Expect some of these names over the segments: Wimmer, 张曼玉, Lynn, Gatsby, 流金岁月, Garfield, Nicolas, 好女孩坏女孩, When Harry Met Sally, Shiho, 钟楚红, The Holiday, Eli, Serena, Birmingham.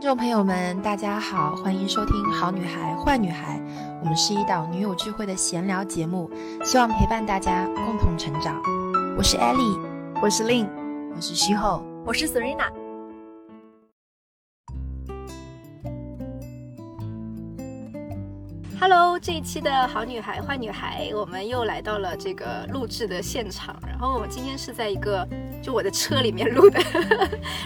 听众朋友们大家好，欢迎收听好女孩坏女孩，我们是一档女友聚会的闲聊节目，希望陪伴大家共同成长。我是 Eli， 我是 Lynn， 我是 Shiho， 我是 Serena。 Hello， 这一期的好女孩坏女孩我们又来到了这个录制的现场，然后我们今天是在一个就我的车里面录的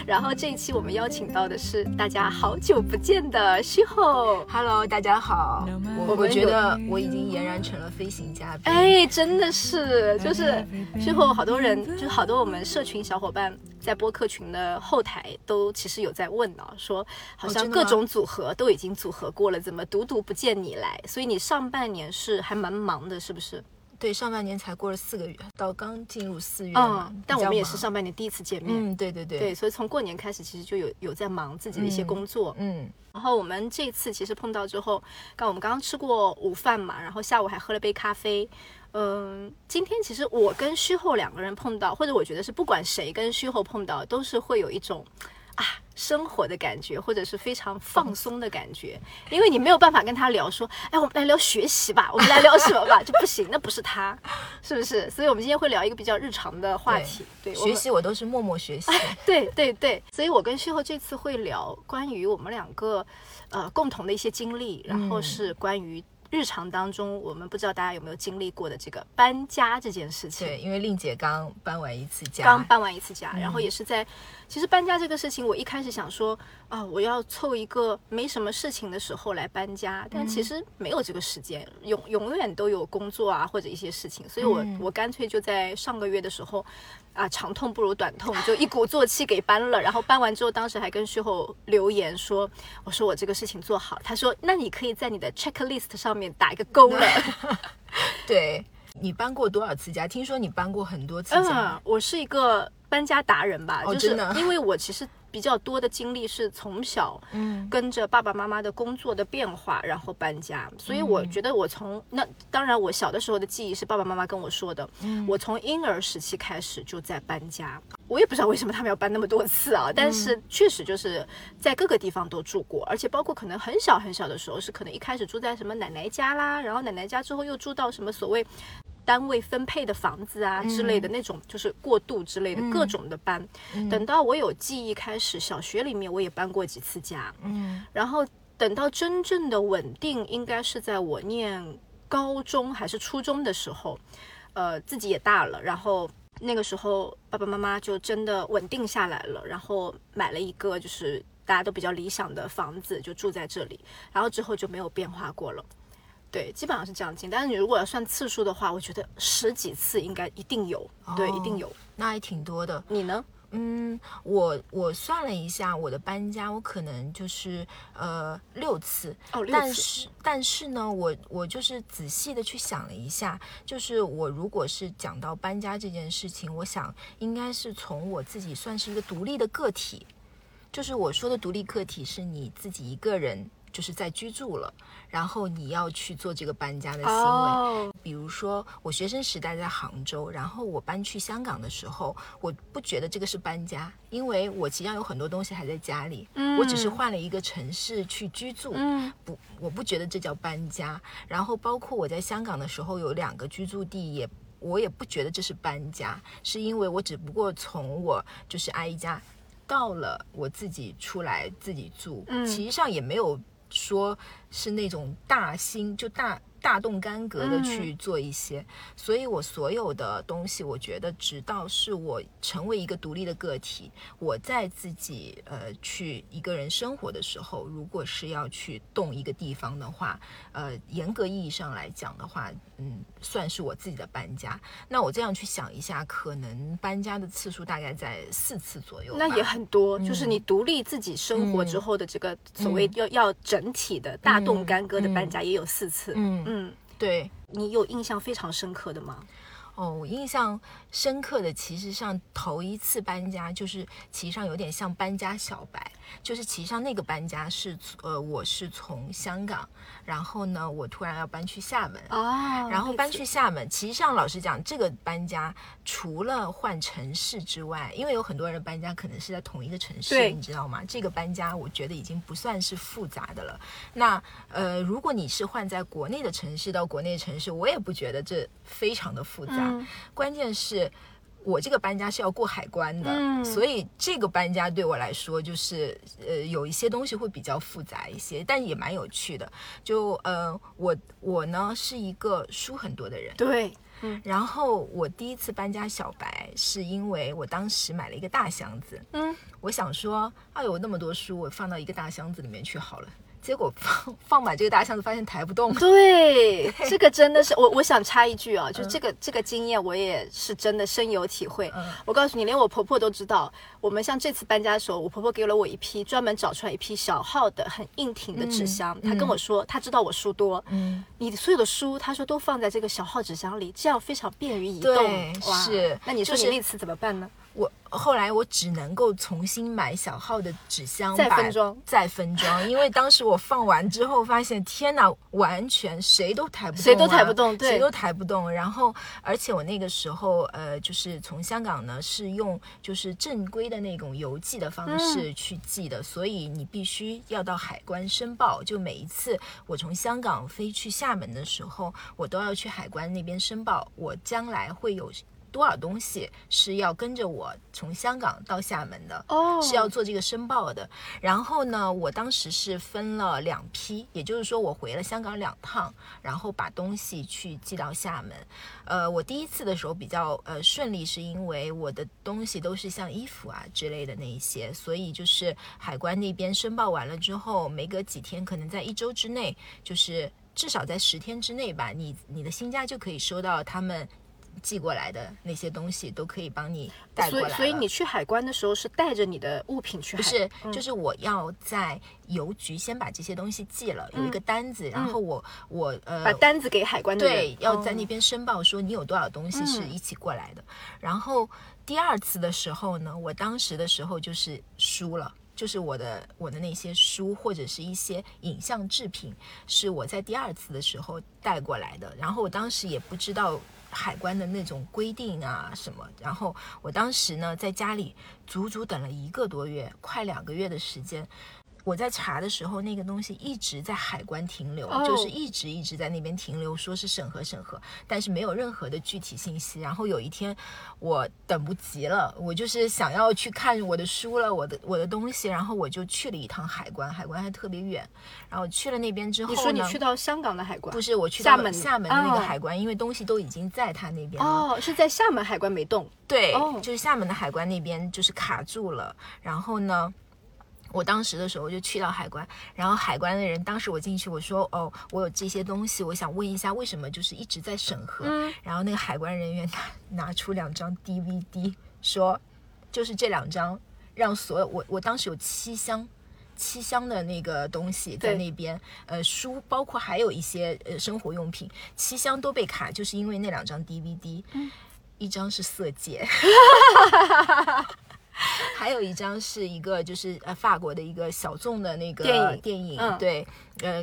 然后这一期我们邀请到的是大家好久不见的Shiho。 Hello， 大家好。我觉得我已经俨然成了飞行嘉宾。哎，真的是，就是Shiho，好多人，就是好多我们社群小伙伴在播客群的后台都其实有在问呢，说好像各种组合都已经组合过了，怎么独独不见你来？所以你上半年是还蛮忙的，是不是？对，上半年才过了4个月，到刚进入4月嘛，但我们也是上半年第一次见面。对对对对，所以从过年开始其实就有在忙自己的一些工作。然后我们这次其实碰到之后，我们刚刚吃过午饭嘛，然后下午还喝了杯咖啡。今天其实我跟Shiho两个人碰到，或者我觉得是不管谁跟Shiho碰到都是会有一种生活的感觉，或者是非常放松的感觉，因为你没有办法跟他聊说，哎，我们来聊学习吧，我们来聊什么吧，就不行，那不是他，是不是？所以我们今天会聊一个比较日常的话题。对，学习我都是默默学习。对对对，所以我跟Shiho这次会聊关于我们两个共同的一些经历，然后是关于日常当中我们不知道大家有没有经历过的这个搬家这件事情。对，因为令姐刚搬完一次家，然后也是在其实搬家这个事情我一开始想说我要凑一个没什么事情的时候来搬家，但其实没有这个时间，永远都有工作啊或者一些事情，所以我干脆就在上个月的时候长痛不如短痛，就一鼓作气给搬了。然后搬完之后，当时还跟Shiho留言说，我说我这个事情做好，他说那你可以在你的 checklist 上面打一个勾了。对，你搬过多少次家？听说你搬过很多次家。我是一个搬家达人吧，就是因为我其实比较多的经历是从小跟着爸爸妈妈的工作的变化然后搬家，所以我觉得我从那，当然我小的时候的记忆是爸爸妈妈跟我说的，我从婴儿时期开始就在搬家。我也不知道为什么他们要搬那么多次啊，但是确实就是在各个地方都住过，而且包括可能很小很小的时候是可能一开始住在什么奶奶家啦，然后奶奶家之后又住到什么所谓单位分配的房子啊之类的，那种就是过渡之类的，各种的搬。等到我有记忆开始，小学里面我也搬过几次家。然后等到真正的稳定，应该是在我念高中还是初中的时候，自己也大了，然后那个时候爸爸妈妈就真的稳定下来了，然后买了一个就是大家都比较理想的房子，就住在这里，然后之后就没有变化过了。对，基本上是这样进，但是你如果要算次数的话，我觉得10几次应该一定有。对，一定有。那还挺多的。你呢？我算了一下我的搬家，我可能就是6次。但是呢，我就是仔细的去想了一下，就是我如果是讲到搬家这件事情，我想应该是从我自己算是一个独立的个体，就是我说的独立个体是你自己一个人就是在居住了，然后你要去做这个搬家的行为。比如说我学生时代在杭州，然后我搬去香港的时候，我不觉得这个是搬家，因为我其实有很多东西还在家里，我只是换了一个城市去居住，我不觉得这叫搬家。然后包括我在香港的时候有2个居住地，我也不觉得这是搬家，是因为我只不过从我就是阿姨家到了我自己出来自己住，其实上也没有说是那种大动干戈的去做一些，所以我所有的东西，我觉得直到是我成为一个独立的个体，我在自己去一个人生活的时候，如果是要去动一个地方的话，严格意义上来讲的话，算是我自己的搬家。那我这样去想一下，可能搬家的次数大概在4次左右。那也很多，就是你独立自己生活之后的这个所谓要整体的大动干戈的搬家也有4次。对，你有印象非常深刻的吗？我印象深刻的，其实上头一次搬家，就是其实上有点像搬家小白。就是其实上那个搬家是我是从香港，然后呢我突然要搬去厦门啊，然后搬去厦门，其实上老实讲这个搬家除了换城市之外，因为有很多人搬家可能是在同一个城市，你知道吗？这个搬家我觉得已经不算是复杂的了。那如果你是换在国内的城市到国内的城市，我也不觉得这非常的复杂，关键是我这个搬家是要过海关的，所以这个搬家对我来说就是有一些东西会比较复杂一些，但也蛮有趣的。就我呢是一个书很多的人，对，然后我第一次搬家小白是因为我当时买了一个大箱子，我想说哎呦那么多书我放到一个大箱子里面去好了，结果放满这个大箱子发现抬不动。对，这个真的是我想插一句啊，就这个经验我也是真的深有体会。我告诉你，连我婆婆都知道。我们像这次搬家的时候，我婆婆给了我一批专门找出来一批小号的很硬挺的纸箱，她跟我说她知道我书多，你所有的书她说都放在这个小号纸箱里，这样非常便于移动。对，是。那你说你那次怎么办呢？我后来我只能够重新买小号的纸箱再分装，因为当时我放完之后发现天哪，完全谁都抬不动。然后而且我那个时候就是从香港呢是用就是正规的那种邮寄的方式去寄的，所以你必须要到海关申报，就每一次我从香港飞去厦门的时候我都要去海关那边申报我将来会有多少东西是要跟着我从香港到厦门的，是要做这个申报的。然后呢我当时是分了2批，也就是说我回了香港2趟，然后把东西去寄到厦门。我第一次的时候比较顺利，是因为我的东西都是像衣服啊之类的那一些，所以就是海关那边申报完了之后，没隔几天，可能在1周之内，就是至少在10天之内吧，你的新家就可以收到他们寄过来的那些东西，都可以帮你带过来了。所以你去海关的时候是带着你的物品去海关？不是，就是我要在邮局先把这些东西寄了，有一个单子，然后我把单子给海关的人。对，要在那边申报说你有多少东西是一起过来的。然后第二次的时候呢，我当时的时候就是输了。就是我的那些书或者是一些影像制品是我在第二次的时候带过来的，然后我当时也不知道海关的那种规定啊什么，然后我当时呢在家里足足等了1个多月，快2个月的时间。我在查的时候那个东西一直在海关停留，就是一直在那边停留，说是审核，但是没有任何的具体信息。然后有一天我等不及了，我就是想要去看我的书了，我的东西，然后我就去了一趟海关还特别远。然后去了那边之后呢，你说你去到香港的海关？不是，我去到厦门的那个海关，因为东西都已经在他那边了。是在厦门海关没动？对，就是厦门的海关那边就是卡住了。然后呢我当时的时候就去到海关，然后海关的人，当时我进去我说我有这些东西，我想问一下为什么就是一直在审核。然后那个海关人员拿出2张 DVD 说，就是这2张让所有我当时有7箱的那个东西在那边，书包括还有一些生活用品，7箱都被卡，就是因为那2张 DVD，1张是色戒还有1张是一个就是法国的一个小众的那个电影对，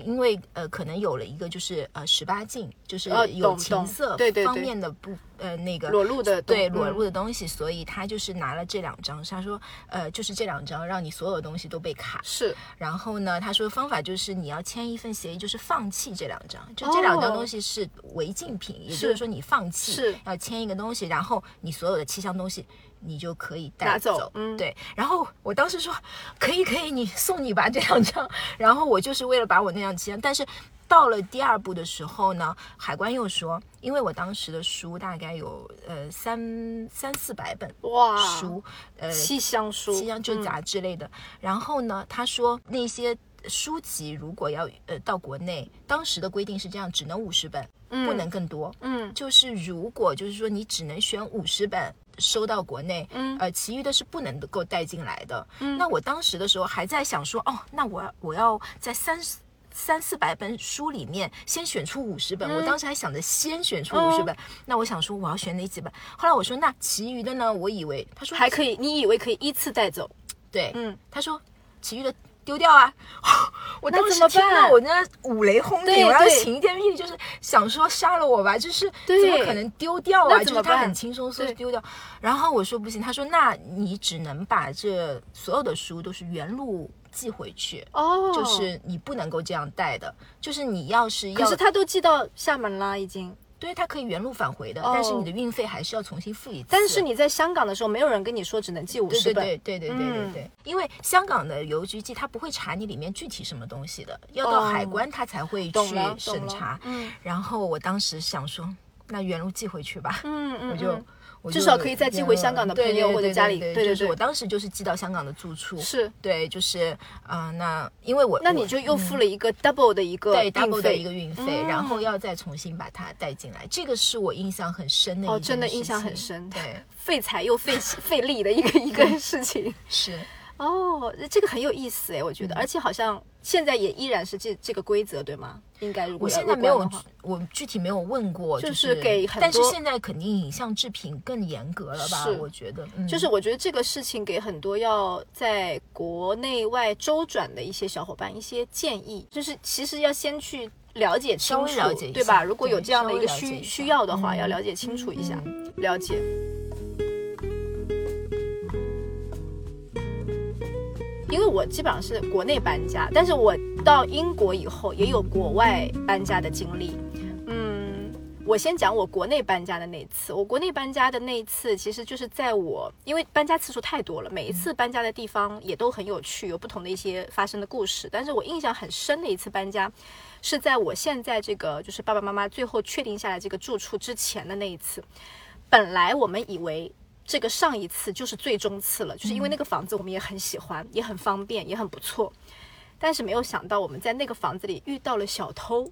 因为可能有了一个就是18禁，就是有情色方面的不那个裸露的，对，裸露的东西，所以他就是拿了这2张，他说就是这2张让你所有东西都被卡。是。然后呢，他说方法就是你要签一份协议，就是放弃这2张，就这2张东西是违禁品，也就是说你放弃，是要签一个东西，然后你所有的7箱东西你就可以带走。对。然后我当时说可以，你送你吧这2张。然后我就是为了把我那7箱，但是到了第二步的时候呢，海关又说，因为我当时的书大概有300-400本书，7箱就杂志类的。然后呢，他说那些书籍如果要到国内，当时的规定是这样，只能50本，不能更多。就是如果就是说你只能选50本。收到国内，其余的是不能够带进来的。那我当时的时候还在想说，那我要在300-400本书里面先选出50本，我当时还想着先选出50本。那我想说我要选哪几本？后来我说那其余的呢？我以为他说还可以，你以为可以依次带走？对，他说其余的丢掉啊。我当时听到我那五雷轰顶，我要晴天霹雳，就是想说杀了我吧，就是怎么可能丢掉啊，就是他很轻松说丢掉。然后我说不行，他说那你只能把这所有的书都是原路寄回去哦，就是你不能够这样带的，就是你要是要，可是他都寄到厦门啦已经。对，它可以原路返回的，但是你的运费还是要重新付一次。但是你在香港的时候，没有人跟你说只能寄50本。对，因为香港的邮局寄，它不会查你里面具体什么东西的，要到海关它才会去审查。然后我当时想说，那原路寄回去吧。我就至少可以再寄回香港的朋友或者家里。对，我当时就是寄到香港的住处。是，对，就是那因为我那你就又付了一个 double 的一个运费，然后要再重新把它带进来，这个是我印象很深的一件事情。真的印象很深，对，费财又费力的一个事情。是这个很有意思哎，我觉得，而且好像现在也依然是这个规则对吗？应该如果我现在没有，我具体没有问过，就是给很多，但是现在肯定影像制品更严格了吧？我觉得，就是我觉得这个事情给很多要在国内外周转的一些小伙伴一些建议，就是其实要先去了解清楚，对吧？如果有这样的一个需要的话，要了解清楚一下，了解。因为我基本上是国内搬家，但是我到英国以后也有国外搬家的经历。我先讲我国内搬家的那一次。我国内搬家的那一次，其实就是在我，因为搬家次数太多了，每一次搬家的地方也都很有趣，有不同的一些发生的故事。但是我印象很深的一次搬家，是在我现在这个就是爸爸妈妈最后确定下来这个住处之前的那一次。本来我们以为这个上一次就是最终次了，就是因为那个房子我们也很喜欢，也很方便，也很不错，但是没有想到我们在那个房子里遇到了小偷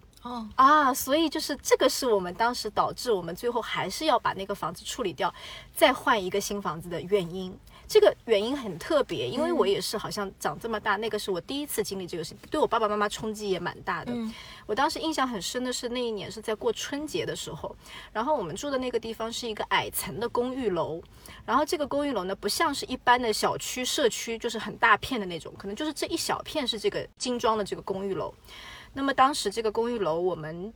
所以就是这个是我们当时导致我们最后还是要把那个房子处理掉，再换一个新房子的原因。这个原因很特别，因为我也是好像长这么大，那个是我第一次经历这个事情，对我爸爸妈妈冲击也蛮大的。我当时印象很深的是那一年是在过春节的时候，然后我们住的那个地方是一个矮层的公寓楼，然后这个公寓楼呢不像是一般的小区社区，就是很大片的那种，可能就是这一小片是这个精装的这个公寓楼。那么当时这个公寓楼我们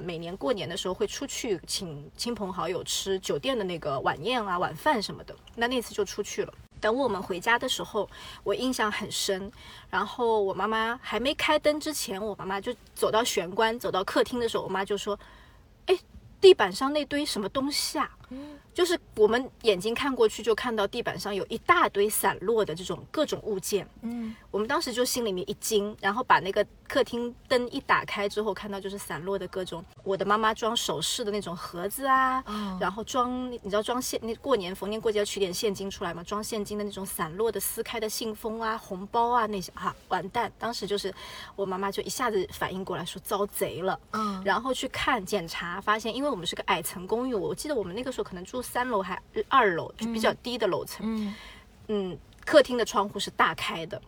每年过年的时候会出去请亲朋好友吃酒店的那个晚宴啊晚饭什么的，那次就出去了。等我们回家的时候我印象很深，然后我妈妈还没开灯之前，我妈妈就走到玄关走到客厅的时候，我妈就说地板上那堆什么东西啊，就是我们眼睛看过去就看到地板上有一大堆散落的这种各种物件。我们当时就心里面一惊，然后把那个客厅灯一打开之后，看到就是散落的各种我的妈妈装首饰的那种盒子啊，然后装现，过年逢年过节要取点现金出来嘛，装现金的那种散落的撕开的信封啊红包啊那些完蛋，当时就是我妈妈就一下子反应过来说遭贼了。然后去看检查发现，因为我们是个矮层公寓，我记得我们那个时候可能住3楼还2楼，就比较低的楼层。客厅的窗户是大开的，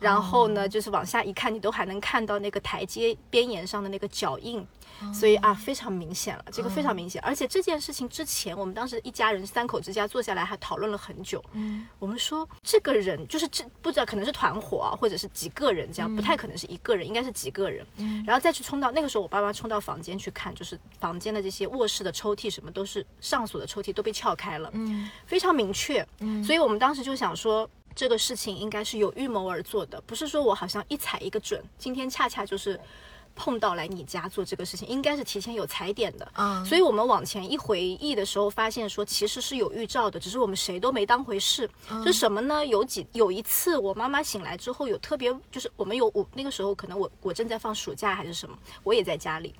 然后呢就是往下一看你都还能看到那个台阶边沿上的那个脚印，所以非常明显了，这个非常明显。而且这件事情之前我们当时一家人三口之家坐下来还讨论了很久。我们说这个人就是不知道可能是团伙啊，或者是几个人，这样不太可能是一个人，应该是几个人。然后再去冲到那个时候我爸妈冲到房间去看，就是房间的这些卧室的抽屉什么都是上锁的抽屉都被撬开了，非常明确。所以我们当时就想说这个事情应该是有预谋而做的，不是说我好像一踩一个准，今天恰恰就是碰到来你家做这个事情，应该是提前有踩点的。所以我们往前一回忆的时候发现说其实是有预兆的，只是我们谁都没当回事。是什么呢？有一次我妈妈醒来之后有特别，就是我们那个时候可能我正在放暑假还是什么，我也在家里，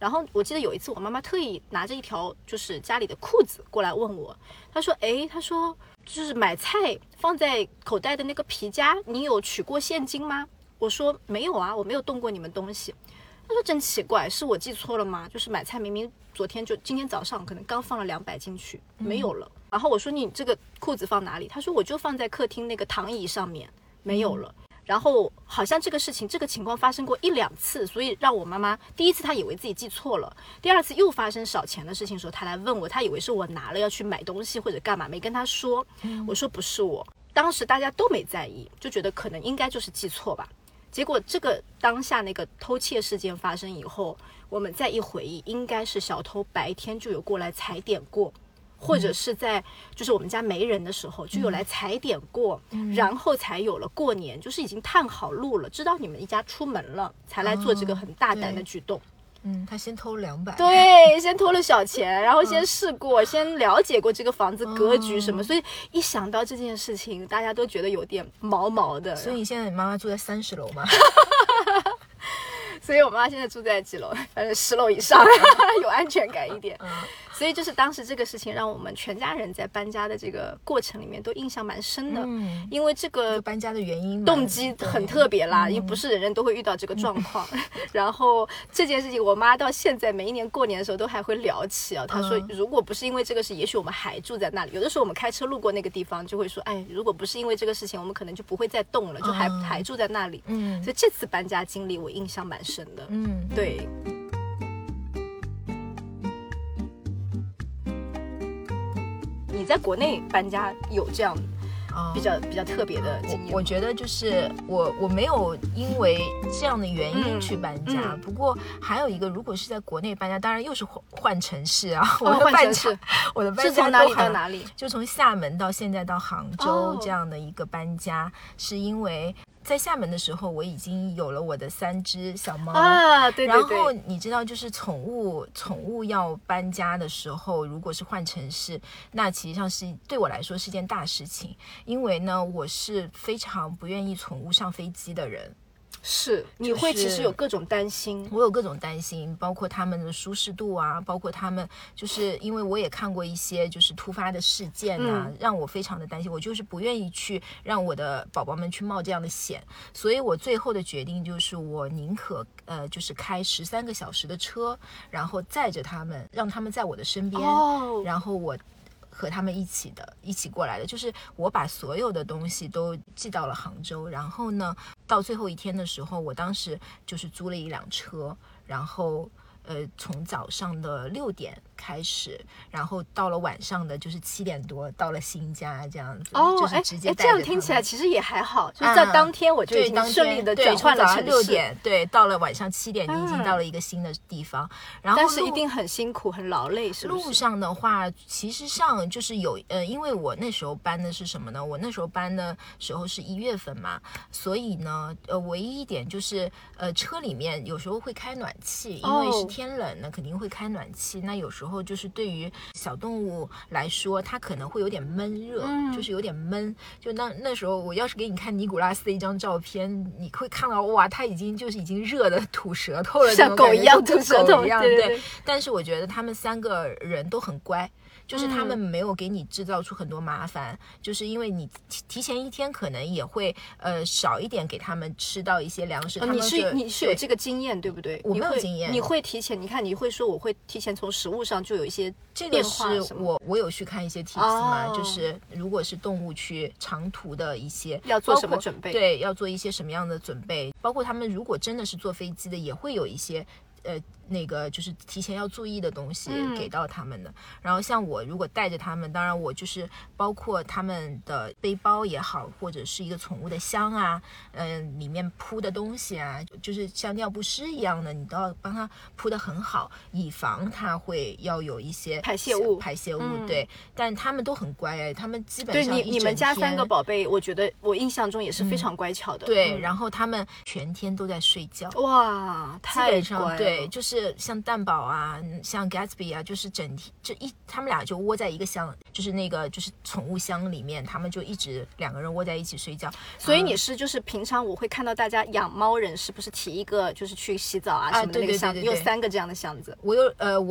然后我记得有一次我妈妈特意拿着一条就是家里的裤子过来问我，她说就是买菜放在口袋的那个皮夹你有取过现金吗？我说没有啊，我没有动过你们东西。她说真奇怪，是我记错了吗？就是买菜明明今天早上可能刚放了200进去没有了。然后我说你这个裤子放哪里？她说我就放在客厅那个躺椅上面没有了。然后好像这个情况发生过1-2次，所以让我妈妈第一次她以为自己记错了，第二次又发生少钱的事情的时候她来问我，她以为是我拿了要去买东西或者干嘛没跟她说。我说不是我，当时大家都没在意，就觉得可能应该就是记错吧。结果这个当下那个偷窃事件发生以后，我们再一回忆，应该是小偷白天就有过来踩点过，或者是在就是我们家没人的时候就有来踩点过，然后才有了过年就是已经探好路了，知道你们一家出门了才来做这个很大胆的举动。他先偷200，对，先偷了小钱，然后先试过，先了解过这个房子格局什么，所以一想到这件事情，大家都觉得有点毛毛的。所以现在你妈妈住在30楼吗？所以我妈现在住在几楼？反正10楼以上，有安全感一点。所以就是当时这个事情让我们全家人在搬家的这个过程里面都印象蛮深的，因为这个搬家的原因动机很特别啦，因为不是人人都会遇到这个状况。然后这件事情我妈到现在每一年过年的时候都还会聊起啊，她说如果不是因为这个事，也许我们还住在那里。有的时候我们开车路过那个地方就会说，哎，如果不是因为这个事情，我们可能就不会再动了，就还住在那里。所以这次搬家经历我印象蛮深的。对。你在国内搬家有这样比较特别的经验？我觉得就是我没有因为这样的原因去搬家，不过还有一个，如果是在国内搬家，当然又是换城市啊。我的搬家是从哪里到哪里？就从厦门到现在到杭州这样的一个搬家，是因为在厦门的时候，我已经有了我的3只小猫啊，对对对。然后你知道，就是宠物要搬家的时候，如果是换城市，那其实上是对我来说是件大事情，因为呢，我是非常不愿意宠物上飞机的人。是，你会其实有各种担心，就是我有各种担心，包括他们的舒适度啊，包括他们就是因为我也看过一些就是突发的事件啊，让我非常的担心，我就是不愿意去让我的宝宝们去冒这样的险，所以我最后的决定就是我宁可就是开13个小时的车，然后载着他们，让他们在我的身边，然后我和他们一起过来的，就是我把所有的东西都寄到了杭州，然后呢，到最后一天的时候，我当时就是租了一辆车，然后从早上的6点开始，然后到了晚上的就是7点多到了新家这样子。就是直接带着这样听起来其实也还好，就是在当天我就已经顺利的转换了城市。对，从早上6点对到了晚上7点，你已经到了一个新的地方。然后但是一定很辛苦很劳累，是不是？路上的话其实上就是有因为我那时候搬的是什么呢？我那时候搬的时候是1月份嘛，所以呢唯一一点就是车里面有时候会开暖气，因为是天冷呢肯定会开暖气，那有时候就是对于小动物来说它可能会有点闷热，就是有点闷，就那时候我要是给你看尼古拉斯的一张照片，你会看到哇它已经热的吐舌头了，像狗一样吐舌头一样。 对，但是我觉得他们3个人都很乖，就是他们没有给你制造出很多麻烦，就是因为你提前一天可能也会少一点给他们吃到一些粮食。你是有这个经验对不对？我没有经验。你会提前，你看你会说我会提前从食物上就有一些变化。这个是我有去看一些体系嘛，就是如果是动物去长途的一些要做什么准备，对，要做一些什么样的准备，包括他们如果真的是坐飞机的，也会有一些那个就是提前要注意的东西给到他们的。然后像我如果带着他们，当然我就是包括他们的背包也好，或者是一个宠物的箱啊，里面铺的东西啊，就是像尿不湿一样的，你都要帮他铺得很好，以防他会要有一些排泄物。对，但他们都很乖哎，他们基本上一整天。对，你们家3个宝贝，我觉得我印象中也是非常乖巧的。对，然后他们全天都在睡觉。哇，太乖了。对，就是像蛋宝啊，像 Gatsby 啊，就是整体他们俩就窝在一个箱，就是那个就是宠物箱里面，他们就一直2个人窝在一起睡觉。所以你是就是平常我会看到大家养猫人是不是提一个就是去洗澡啊什么的那个箱子？你有3个这样的箱子？我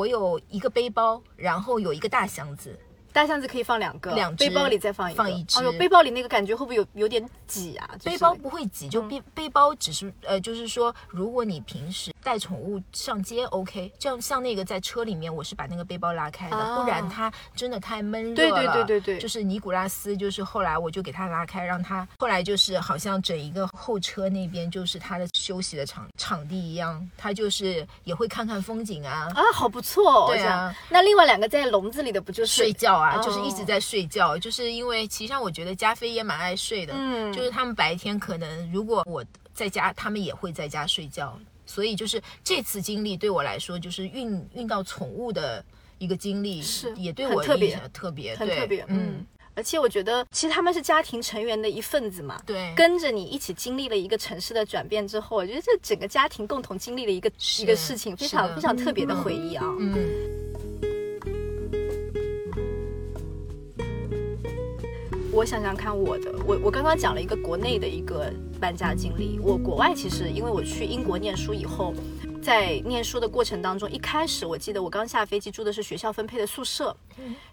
有1个背包，然后有1个大箱子。大箱子可以放2个，背包里再放1只。背包里那个感觉会不会有点挤啊？背包不会挤，就背包只是就是说，如果你平时带宠物上街 OK， 这样像那个在车里面我是把那个背包拉开的、啊、不然它真的太闷热了。对对对对对，就是尼古拉斯，就是后来我就给他拉开，让他后来就是好像整一个后车那边就是他的休息的场地一样，他就是也会看看风景啊。啊，好不错、哦、对啊。那另外两个在笼子里的不就是睡觉啊、哦、就是一直在睡觉，就是因为其实上我觉得加菲也蛮爱睡的、嗯、就是他们白天可能如果我在家他们也会在家睡觉，所以就是这次经历对我来说就是运到宠物的一个经历，是也对我特别很特别。嗯，而且我觉得其实他们是家庭成员的一份子嘛，对，跟着你一起经历了一个城市的转变之后，我觉得这整个家庭共同经历了一个事情，非常非常特别的回忆啊。嗯。我想想看我的，我刚刚讲了一个国内的一个搬家经历，我国外其实因为我去英国念书以后，在念书的过程当中，一开始我记得我刚下飞机住的是学校分配的宿舍，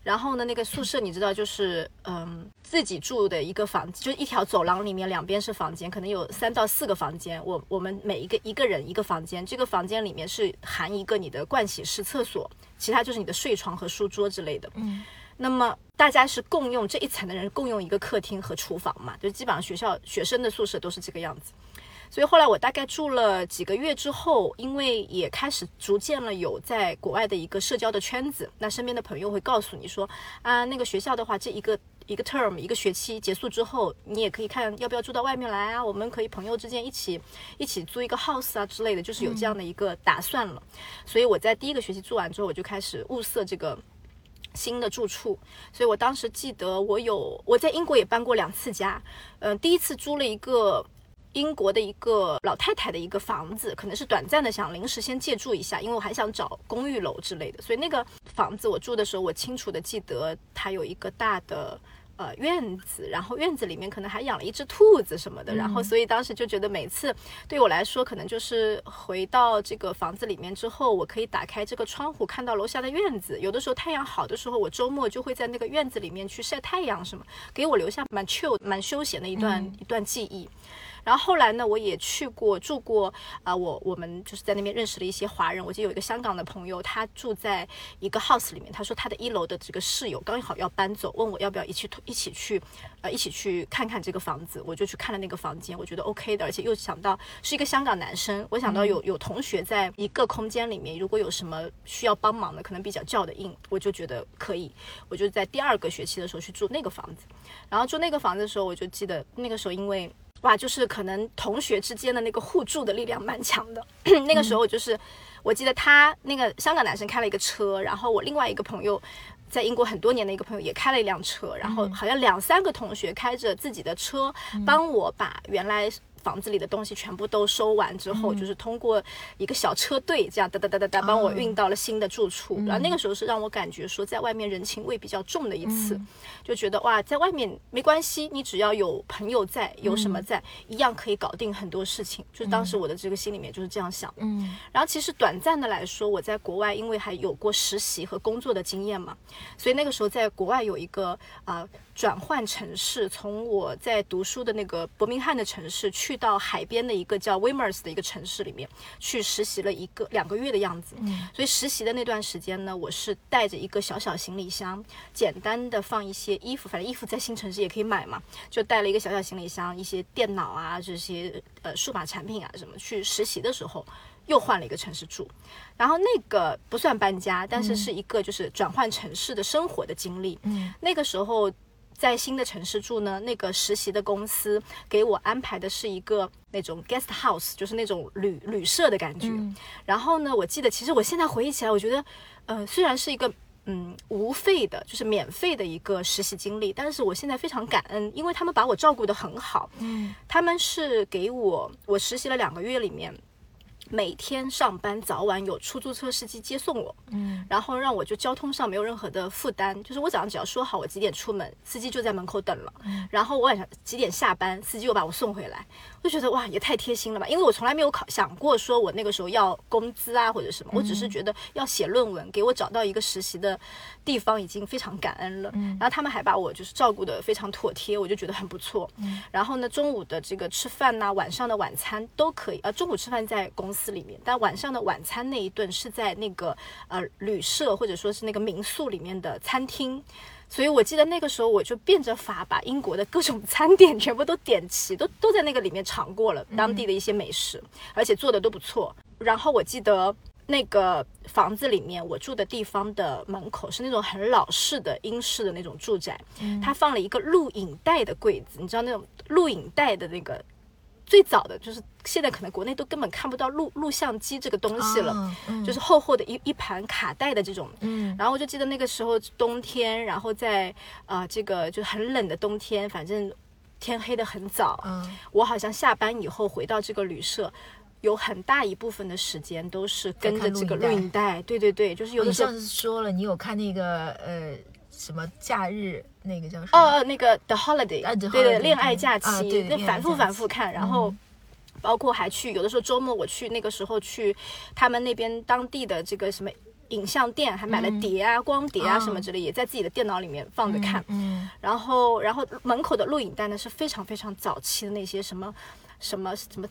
然后呢那个宿舍你知道就是自己住的一个房子，就是一条走廊里面两边是房间，可能有3到4个房间，我们每一个人一个房间，这个房间里面是含一个你的盥洗室、厕所，其他就是你的睡床和书桌之类的。嗯，那么大家是共用，这一层的人共用一个客厅和厨房嘛，就基本上学生的宿舍都是这个样子。所以后来我大概住了几个月之后，因为也开始逐渐了有在国外的一个社交的圈子，那身边的朋友会告诉你说啊，那个学校的话这一个 term 一个学期结束之后，你也可以看要不要住到外面来啊，我们可以朋友之间一起租一个 house 啊之类的，就是有这样的一个打算了。所以我在第一个学期住完之后，我就开始物色这个新的住处。所以我当时记得我在英国也搬过2次家，第一次租了一个英国的一个老太太的一个房子，可能是短暂的想临时先借住一下，因为我还想找公寓楼之类的，所以那个房子我住的时候我清楚的记得它有一个大的院子，然后院子里面可能还养了一只兔子什么的，然后所以当时就觉得每次对我来说可能就是回到这个房子里面之后，我可以打开这个窗户看到楼下的院子，有的时候太阳好的时候我周末就会在那个院子里面去晒太阳什么，给我留下蛮 chill 蛮休闲的一段记忆。然后后来呢，我也去过住过啊、我们就是在那边认识了一些华人。我记得有一个香港的朋友，他住在一个 house 里面，他说他的1楼的这个室友刚好要搬走，问我要不要一起去看看这个房子。我就去看了那个房间，我觉得 OK 的，而且又想到是一个香港男生，我想到有同学在一个空间里面，如果有什么需要帮忙的，可能比较较得硬，我就觉得可以。我就在第2个学期的时候去住那个房子，然后住那个房子的时候，我就记得那个时候因为哇，就是可能同学之间的那个互助的力量蛮强的。那个时候就是我记得他那个香港男生开了一个车，然后我另外一个朋友在英国很多年的一个朋友也开了一辆车，然后好像2、3个同学开着自己的车帮我把原来房子里的东西全部都收完之后，就是通过一个小车队这样哒哒哒哒哒帮我运到了新的住处。然后那个时候是让我感觉说在外面人情味比较重的一次，就觉得哇，在外面没关系，你只要有朋友在，有什么在，一样可以搞定很多事情，就是当时我的这个心里面就是这样想。然后其实短暂的来说，我在国外因为还有过实习和工作的经验嘛，所以那个时候在国外有一个转换城市，从我在读书的那个伯明翰的城市去到海边的一个叫 Wimmer 的一个城市里面去实习了2个月的样子。所以实习的那段时间呢，我是带着一个小行李箱，简单的放一些衣服，反正衣服在新城市也可以买嘛，就带了一个小行李箱，一些电脑啊这些数码产品啊什么，去实习的时候又换了一个城市住。然后那个不算搬家，但是是一个就是转换城市的生活的经历。那个时候在新的城市住呢，那个实习的公司给我安排的是一个那种 guest house， 就是那种旅社的感觉。然后呢，我记得其实我现在回忆起来，我觉得虽然是一个无费的，就是免费的一个实习经历，但是我现在非常感恩，因为他们把我照顾得很好。他们是给我实习了2个月里面，每天上班早晚有出租车司机接送我，然后让我就交通上没有任何的负担，就是我早上只要说好我几点出门，司机就在门口等了，然后我晚上几点下班，司机又把我送回来。我就觉得哇，也太贴心了吧，因为我从来没有想过说我那个时候要工资啊或者什么，我只是觉得要写论文，给我找到一个实习的地方已经非常感恩了。然后他们还把我就是照顾得非常妥帖，我就觉得很不错。然后呢，中午的这个吃饭啊，晚上的晚餐都可以，中午吃饭在公司，司里面，但晚上的晚餐那一顿是在那个旅社或者说是那个民宿里面的餐厅。所以我记得那个时候我就变着法把英国的各种餐点全部都点齐，都在那个里面尝过了当地的一些美食，而且做的都不错。然后我记得那个房子里面，我住的地方的门口是那种很老式的英式的那种住宅，它放了一个录影带的柜子，你知道那种录影带的那个最早的就是现在可能国内都根本看不到录像机这个东西了，就是厚厚的一盘卡带的这种。然后我就记得那个时候冬天，然后在这个就很冷的冬天，反正天黑得很早，我好像下班以后回到这个旅社，有很大一部分的时间都是跟着这个录影带。对对对，就是有的时候，你上次说了你有看那个什么假日那个叫什么那个 The Holiday， 对对，恋爱假期，那反复看。然后包括还去有的时候周末我去那个时候去他们那边当地的这个什么影像店，还买了碟啊光碟啊什么之类，也在自己的电脑里面放着看。然后门口的录影带呢是非常非常早期的那些什么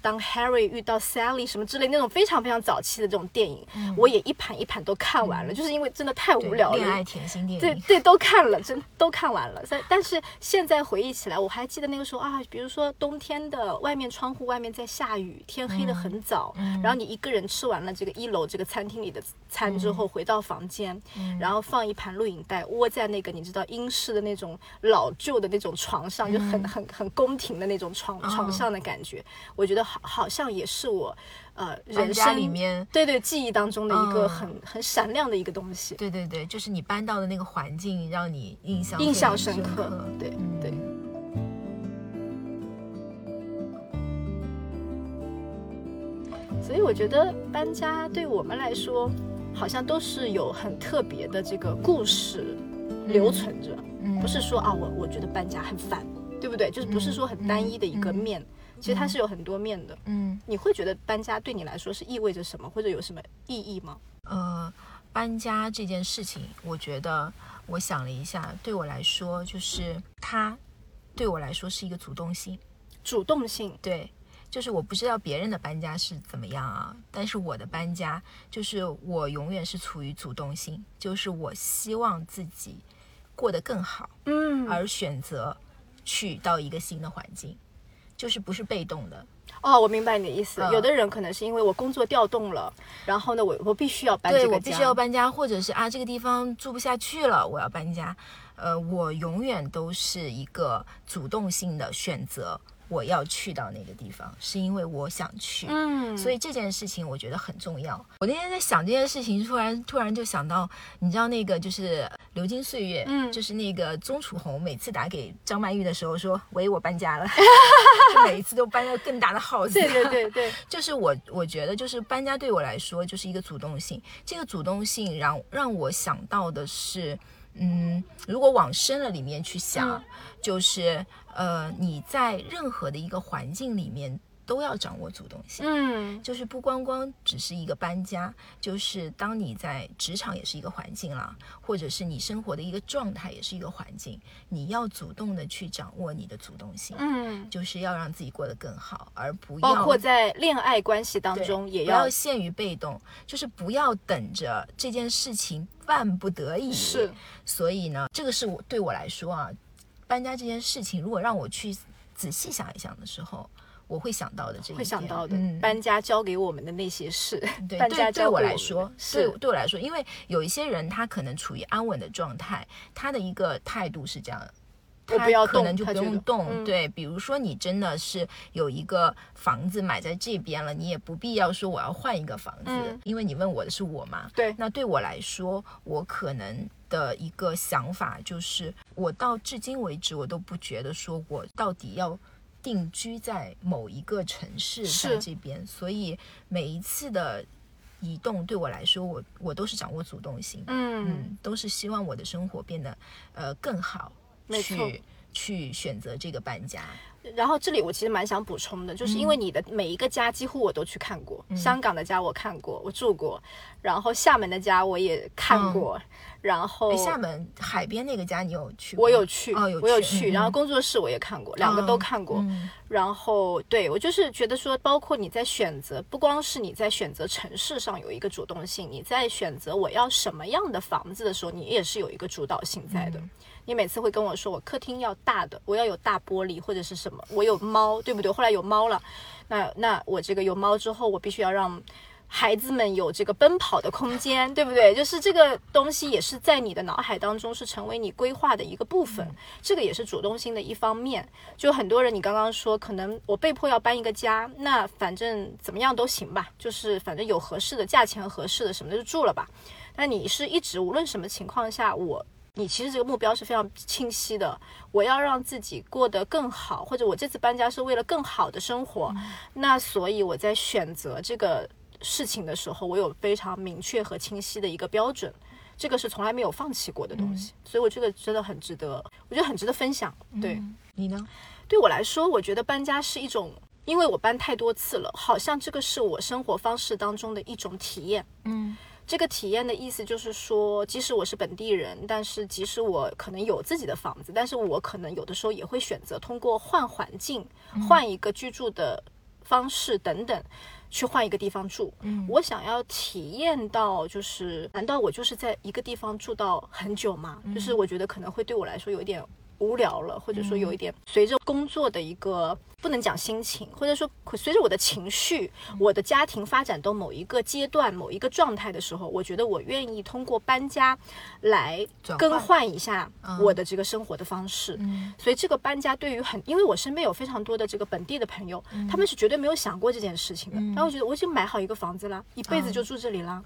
当 Harry 遇到 Sally 什么之类那种非常非常早期的这种电影，我也一盘一盘都看完了，就是因为真的太无聊了。恋爱甜心电影，对对，都看了，真都看完了。但是现在回忆起来，我还记得那个时候啊，比如说冬天的外面窗户外面在下雨，天黑得很早，然后你一个人吃完了这个一楼这个餐厅里的餐之后，回到房间，然后放一盘录影带，窝在那个你知道英式的那种老旧的那种床上，就很宫廷的那种床上的感觉。我觉得好像也是我人生里面对记忆当中的一个很闪亮的一个东西。对对对，就是你搬到的那个环境让你印象深刻。对对。所以我觉得搬家对我们来说好像都是有很特别的这个故事留存着，不是说啊我觉得搬家很烦，对不对？就是不是说很单一的一个面，其实它是有很多面的。你会觉得搬家对你来说是意味着什么，或者有什么意义吗？搬家这件事情，我觉得我想了一下，对我来说就是它对我来说是一个主动性。主动性，对，就是我不知道别人的搬家是怎么样啊，但是我的搬家就是我永远是处于主动性，就是我希望自己过得更好，而选择去到一个新的环境。就是不是被动的。我明白你的意思。有的人可能是因为我工作调动了，然后呢我必须要搬这个家，对，我必须要搬家，或者是这个地方住不下去了我要搬家。我永远都是一个主动性的选择，我要去到那个地方是因为我想去，所以这件事情我觉得很重要。我那天在想这件事情，突然就想到，你知道那个就是流金岁月，就是那个钟楚红每次打给张曼玉的时候说喂我搬家了，就每一次都搬到更大的耗子。对对对对，就是我觉得就是搬家对我来说就是一个主动性，这个主动性让我想到的是，如果往深了里面去想，就是你在任何的一个环境里面都要掌握主动性，就是不光只是一个搬家，就是当你在职场也是一个环境啦，或者是你生活的一个状态也是一个环境，你要主动的去掌握你的主动性，就是要让自己过得更好，而不要包括在恋爱关系当中也要不要陷于被动，就是不要等着这件事情万不得已。是，所以呢，这个是我对我来说啊，搬家这件事情，如果让我去仔细想一想的时候。我会想到的这一点，会想到的，搬家教给我们的那些事。对，搬家对我来说，对我来说，因为有一些人他可能处于安稳的状态，他的一个态度是这样，他可能就不用动。对，比如说你真的是有一个房子买在这边了，你也不必要说我要换一个房子，因为你问我的是我嘛。对，那对我来说，我可能的一个想法就是，我到至今为止，我都不觉得说我到底要。定居在某一个城市，在这边，所以每一次的移动对我来说，我都是掌握主动性，都是希望我的生活变得更好，去选择这个搬家。然后这里我其实蛮想补充的，就是因为你的每一个家几乎我都去看过，香港的家我看过，我住过，然后厦门的家我也看过，然后厦门海边那个家你有去过？我有去，哦，有去，我有去，然后工作室我也看过，两个都看过，然后对，我就是觉得说，包括你在选择，不光是你在选择城市上有一个主动性，你在选择我要什么样的房子的时候，你也是有一个主导性在的。你每次会跟我说我客厅要大的，我要有大玻璃或者是什么，我有猫，对不对？后来有猫了，那我这个有猫之后，我必须要让孩子们有这个奔跑的空间，对不对？就是这个东西也是在你的脑海当中是成为你规划的一个部分，这个也是主动性的一方面。就很多人你刚刚说可能我被迫要搬一个家，那反正怎么样都行吧，就是反正有合适的价钱合适的什么的就住了吧。那你是一直无论什么情况下你其实这个目标是非常清晰的，我要让自己过得更好，或者我这次搬家是为了更好的生活，那所以我在选择这个事情的时候，我有非常明确和清晰的一个标准，这个是从来没有放弃过的东西，所以我这个真的很值得，我觉得很值得分享。对，你呢？对我来说，我觉得搬家是一种，因为我搬太多次了，好像这个是我生活方式当中的一种体验。这个体验的意思就是说，即使我是本地人，但是即使我可能有自己的房子，但是我可能有的时候也会选择通过换环境、换一个居住的方式等等，去换一个地方住。我想要体验到，就是难道我就是在一个地方住到很久吗？就是我觉得可能会对我来说有一点无聊了，或者说有一点随着工作的一个不能讲心情，或者说随着我的情绪、我的家庭发展到某一个阶段、某一个状态的时候，我觉得我愿意通过搬家来更换一下我的这个生活的方式。所以这个搬家对于因为我身边有非常多的这个本地的朋友，他们是绝对没有想过这件事情的。然后觉得我已经买好一个房子了，一辈子就住这里了，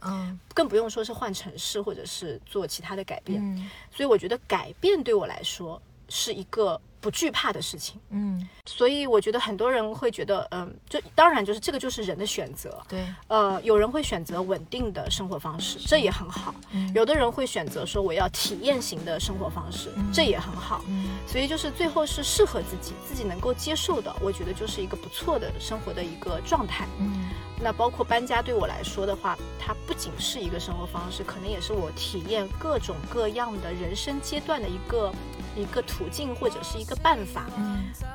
更不用说是换城市或者是做其他的改变。所以我觉得改变对我来说是一个不惧怕的事情，所以我觉得很多人会觉得，就当然就是这个就是人的选择，对，有人会选择稳定的生活方式，这也很好，有的人会选择说我要体验型的生活方式，这也很好，所以就是最后是适合自己能够接受的，我觉得就是一个不错的生活的一个状态。那包括搬家对我来说的话，它不仅是一个生活方式，可能也是我体验各种各样的人生阶段的一个途径或者是一个办法。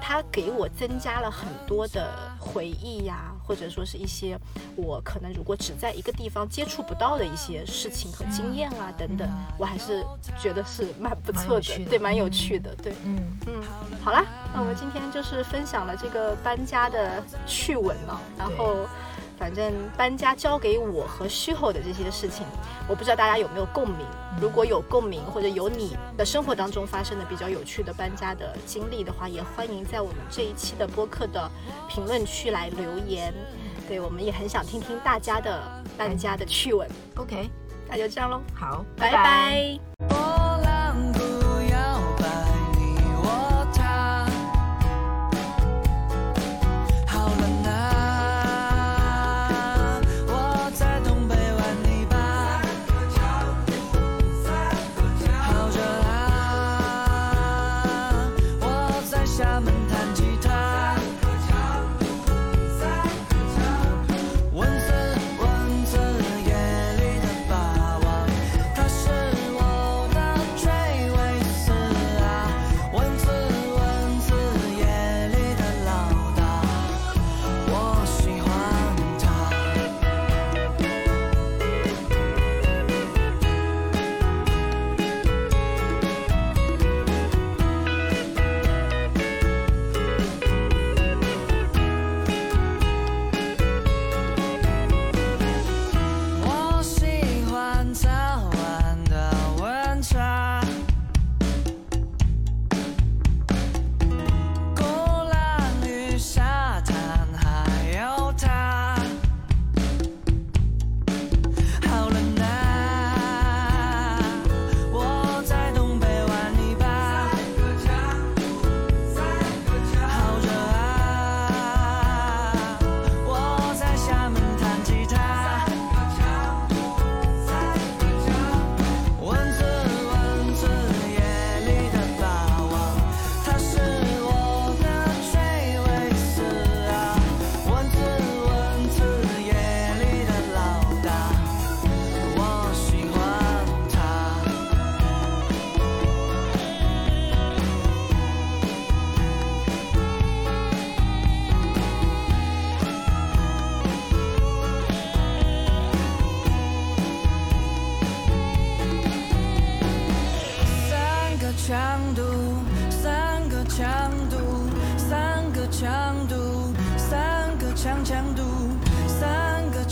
它给我增加了很多的回忆呀，或者说是一些我可能如果只在一个地方接触不到的一些事情和经验啊等等，我还是觉得是蛮不错的，对，蛮有趣的，对，好啦，那我们今天就是分享了这个搬家的趣闻了，然后反正搬家交给我和Shiho的这些事情，我不知道大家有没有共鸣。如果有共鸣，或者有你的生活当中发生的比较有趣的搬家的经历的话，也欢迎在我们这一期的播客的评论区来留言。对，我们也很想听听大家的搬家的趣闻。OK， 那就这样咯。好，拜拜。拜拜。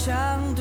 想